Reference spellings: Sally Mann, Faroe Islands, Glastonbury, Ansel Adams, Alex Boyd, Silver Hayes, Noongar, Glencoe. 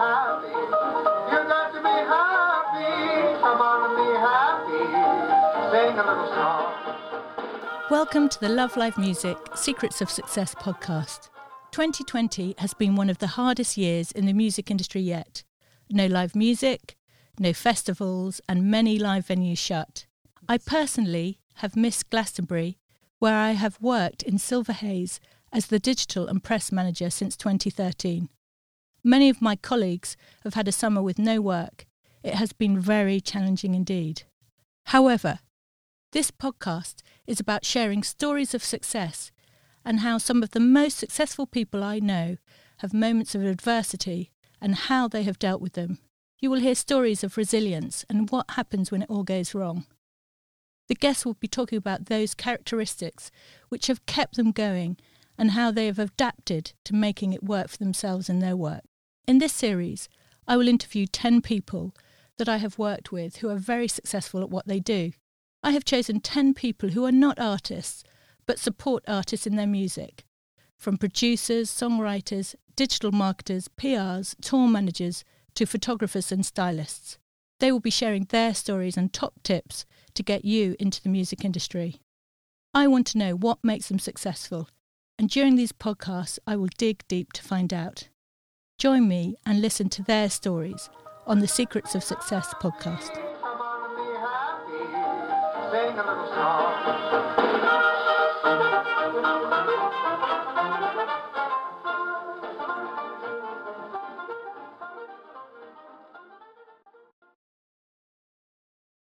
happy. You got to be happy. Come on and be happy. Sing a little song. Welcome to the Love Live Music Secrets of Success podcast. 2020 has been one of the hardest years in the music industry yet. No live music, no festivals, and many live venues shut. I personally have missed Glastonbury, where I have worked in Silver Hayes as the digital and press manager since 2013. Many of my colleagues have had a summer with no work. It has been very challenging indeed. However, this podcast is about sharing stories of success and how some of the most successful people I know have moments of adversity and how they have dealt with them. You will hear stories of resilience and what happens when it all goes wrong. The guests will be talking about those characteristics which have kept them going and how they have adapted to making it work for themselves and their work. In this series, I will interview 10 people that I have worked with who are very successful at what they do. I have chosen 10 people who are not artists, but support artists in their music, from producers, songwriters, digital marketers, PRs, tour managers, to photographers and stylists. They will be sharing their stories and top tips to get you into the music industry. I want to know what makes them successful, and during these podcasts, I will dig deep to find out. Join me and listen to their stories on the Secrets of Success podcast. Come on and be happy. Sing a little song.